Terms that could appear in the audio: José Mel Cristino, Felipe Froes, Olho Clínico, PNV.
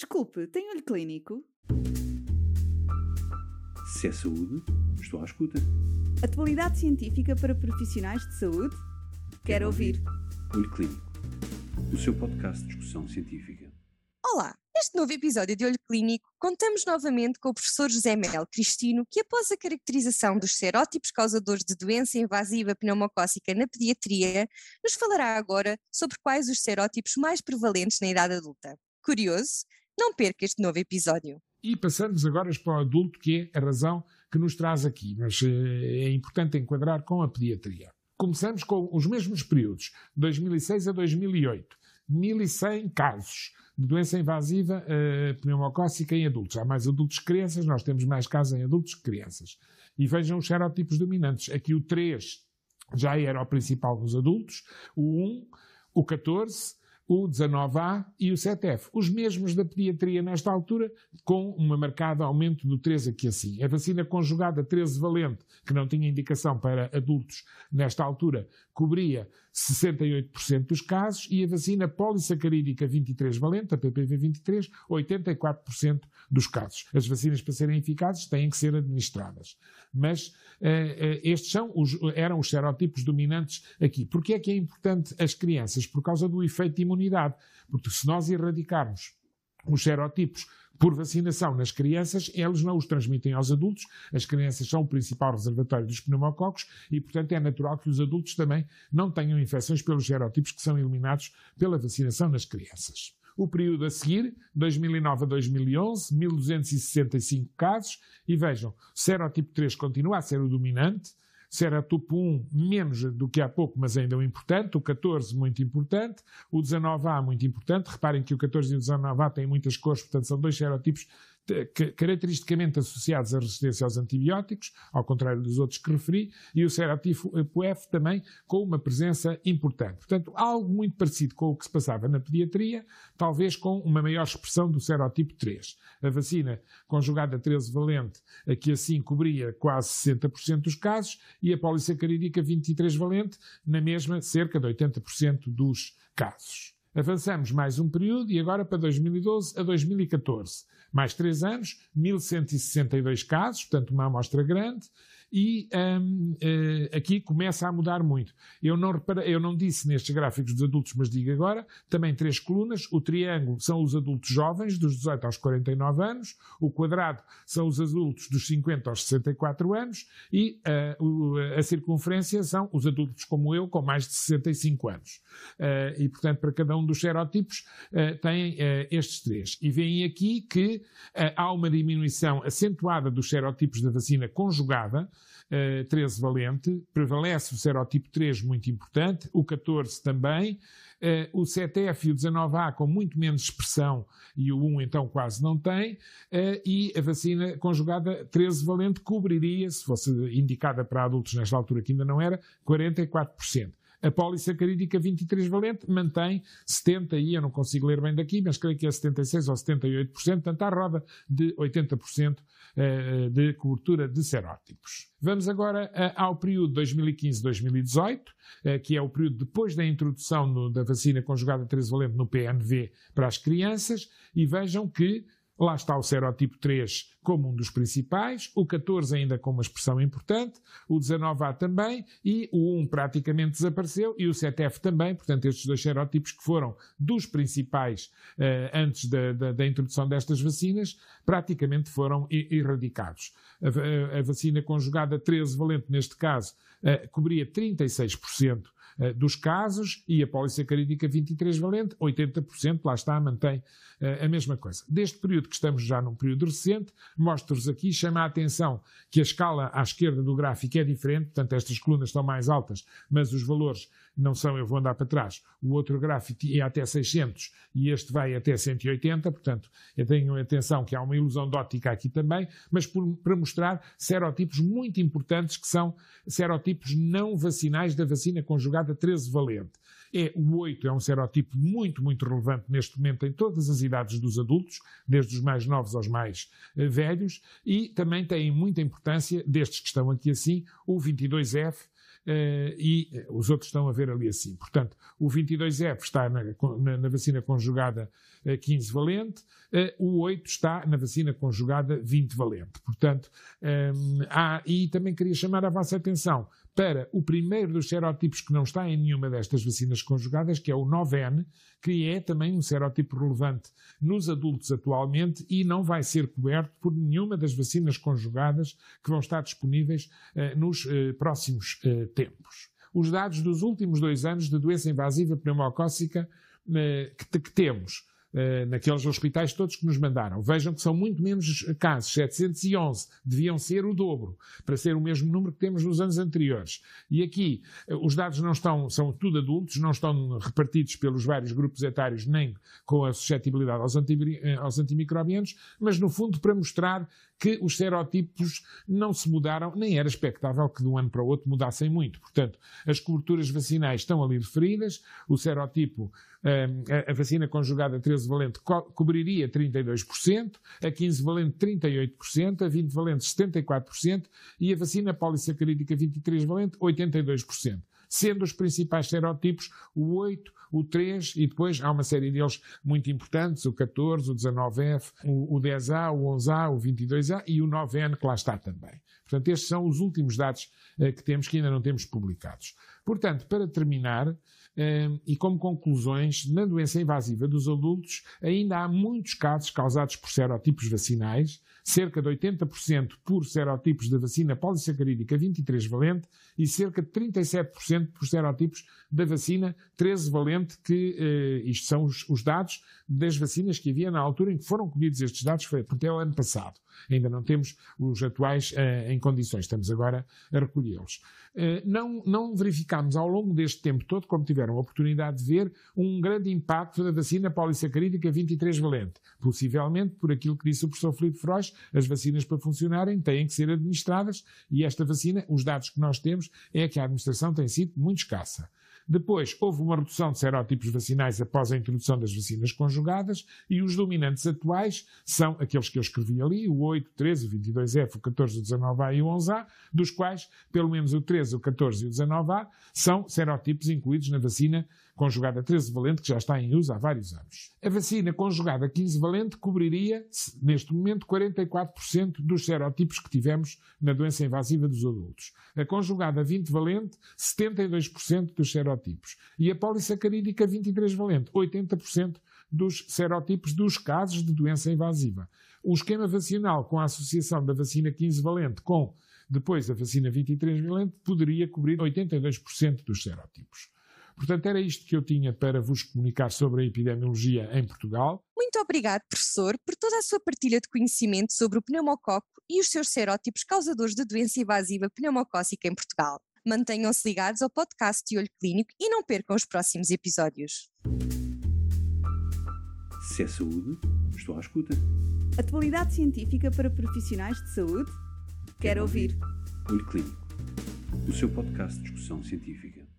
Desculpe, tem olho clínico? Se é saúde, estou à escuta. Atualidade científica para profissionais de saúde? Quero ouvir. Olho Clínico, o seu podcast de discussão científica. Olá! Neste novo episódio de Olho Clínico, contamos novamente com o professor José Mel Cristino, que após a caracterização dos serótipos causadores de doença invasiva pneumocócica na pediatria, nos falará agora sobre quais os serótipos mais prevalentes na idade adulta. Curioso? Não perca este novo episódio. E passamos agora para o adulto, que é a razão que nos traz aqui, mas é importante enquadrar com a pediatria. Começamos com os mesmos períodos, 2006 a 2008, 1.100 casos de doença invasiva pneumocócica em adultos. Há mais adultos que crianças, nós temos mais casos em adultos que crianças. E vejam os serótipos dominantes. Aqui o 3 já era o principal nos adultos, o 1, o 14, o 19A e o 7F, os mesmos da pediatria nesta altura, com um marcado aumento do 3 aqui assim. A vacina conjugada 13-valente, que não tinha indicação para adultos nesta altura, cobria 68% dos casos, e a vacina polissacarídica 23-valente, a PPV-23, 84% dos casos. As vacinas, para serem eficazes, têm que ser administradas. Mas estes eram os serótipos dominantes aqui. Porquê é que é importante as crianças? Por causa do efeito imunológico. Porque se nós erradicarmos os serotipos por vacinação nas crianças, eles não os transmitem aos adultos. As crianças são o principal reservatório dos pneumococos e, portanto, é natural que os adultos também não tenham infecções pelos serotipos que são eliminados pela vacinação nas crianças. O período a seguir, 2009 a 2011, 1.265 casos, e vejam, serotipo 3 continua a ser o dominante, serotipo 1 menos do que há pouco, mas ainda é importante, o 14 muito importante, o 19A muito importante. Reparem que o 14 e o 19A têm muitas cores, portanto são dois serotipos caracteristicamente associados à resistência aos antibióticos, ao contrário dos outros que referi, e o serotipo F também com uma presença importante. Portanto, algo muito parecido com o que se passava na pediatria, talvez com uma maior expressão do serotipo 3. A vacina conjugada 13-valente, aqui assim, cobria quase 60% dos casos, e a polissacarídica 23-valente, na mesma, cerca de 80% dos casos. Avançamos mais um período e agora para 2012 a 2014. Mais 3 anos, 1.162 casos, portanto uma amostra grande, e aqui começa a mudar muito. Eu não disse nestes gráficos dos adultos, mas digo agora, também 3 colunas. O triângulo são os adultos jovens, dos 18 aos 49 anos, o quadrado são os adultos dos 50 aos 64 anos e a circunferência são os adultos como eu, com mais de 65 anos. E, portanto, para cada um dos serótipos tem estes 3. E veem aqui que há uma diminuição acentuada dos serótipos da vacina conjugada, 13-valente, prevalece o serotipo 3, muito importante, o 14 também, o 7F e o 19A com muito menos expressão, e o 1 então quase não tem, e a vacina conjugada 13-valente cobriria, se fosse indicada para adultos nesta altura que ainda não era, 44%. A polissacarídica 23-valente mantém 70%, e eu não consigo ler bem daqui, mas creio que é 76% ou 78%, portanto à roda de 80% de cobertura de serótipos. Vamos agora ao período 2015-2018, que é o período depois da introdução da vacina conjugada 13-valente no PNV para as crianças, e vejam que lá está o serotipo 3 como um dos principais, o 14 ainda com uma expressão importante, o 19A também, e o 1 praticamente desapareceu, e o 7F também. Portanto, estes dois serótipos que foram dos principais antes da introdução destas vacinas, praticamente foram erradicados. A vacina conjugada 13-valente, neste caso, cobria 36% dos casos, e a polissacarídica 23-valente, 80%, lá está, mantém a mesma coisa. Deste período, que estamos já num período recente, mostro-vos aqui, chama a atenção que a escala à esquerda do gráfico é diferente, portanto estas colunas estão mais altas, mas os valores não são, eu vou andar para trás, o outro gráfico é até 600 e este vai até 180, portanto eu tenho atenção que há uma ilusão de ótica aqui também, mas para mostrar serotipos muito importantes, que são serotipos não vacinais da vacina conjugada 13-valente. O 8 é um serotipo muito, muito relevante neste momento em todas as idades dos adultos, desde os mais novos aos mais velhos, e também tem muita importância, destes que estão aqui assim, o 22F, e os outros estão a ver ali assim. Portanto, o 22F está na vacina conjugada 15-valente, o 8 está na vacina conjugada 20-valente. Portanto, e também queria chamar a vossa atenção para o primeiro dos serótipos que não está em nenhuma destas vacinas conjugadas, que é o 9N, que é também um serótipo relevante nos adultos atualmente e não vai ser coberto por nenhuma das vacinas conjugadas que vão estar disponíveis nos próximos tempos. Os dados dos últimos 2 anos de doença invasiva pneumocócica que temos naqueles hospitais todos que nos mandaram. Vejam que são muito menos casos, 711, deviam ser o dobro, para ser o mesmo número que temos nos anos anteriores. E aqui os dados não estão, são tudo adultos, não estão repartidos pelos vários grupos etários, nem com a suscetibilidade aos antimicrobianos, mas no fundo para mostrar que os serótipos não se mudaram, nem era expectável que de um ano para o outro mudassem muito. Portanto, as coberturas vacinais estão ali referidas, o serotipo, a vacina conjugada 13-valente cobriria 32%, a 15-valente 38%, a 20-valente 74% e a vacina polissacarídica 23-valente 82%. Sendo os principais serótipos o 8, o 3 e depois há uma série deles muito importantes, o 14, o 19F, o 10A, o 11A, o 22A e o 9N que lá está também. Portanto, estes são os últimos dados que temos, que ainda não temos publicados. Portanto, para terminar, e como conclusões, na doença invasiva dos adultos ainda há muitos casos causados por serótipos vacinais, cerca de 80% por serótipos da vacina polissacarídica 23-valente e cerca de 37% por serótipos da vacina 13-valente, que isto são os dados das vacinas que havia na altura em que foram colhidos estes dados, foi até o ano passado. Ainda não temos os atuais em condições, estamos agora a recolhê-los. Não verificámos ao longo deste tempo todo, como tiveram a oportunidade de ver, um grande impacto da vacina polissacarídica 23-valente, possivelmente por aquilo que disse o professor Felipe Froes, as vacinas para funcionarem têm que ser administradas e esta vacina, os dados que nós temos, é que a administração tem sido muito escassa. Depois, houve uma redução de serótipos vacinais após a introdução das vacinas conjugadas e os dominantes atuais são aqueles que eu escrevi ali, o 8, o 13, o 22F, o 14, o 19A e o 11A, dos quais pelo menos o 13, o 14 e o 19A são serótipos incluídos na vacina conjugada 13-valente, que já está em uso há vários anos. A vacina conjugada 15-valente cobriria, neste momento, 44% dos serótipos que tivemos na doença invasiva dos adultos. A conjugada 20-valente, 72% dos serótipos. E a polissacarídica 23-valente, 80% dos serótipos dos casos de doença invasiva. O esquema vacinal com a associação da vacina 15-valente com, depois, a vacina 23-valente, poderia cobrir 82% dos serótipos. Portanto, era isto que eu tinha para vos comunicar sobre a epidemiologia em Portugal. Muito obrigado, professor, por toda a sua partilha de conhecimento sobre o pneumococo e os seus serótipos causadores de doença invasiva pneumocócica em Portugal. Mantenham-se ligados ao podcast de Olho Clínico e não percam os próximos episódios. Se é saúde, estou à escuta. Atualidade científica para profissionais de saúde? Quero ouvir. Olho Clínico, o seu podcast de discussão científica.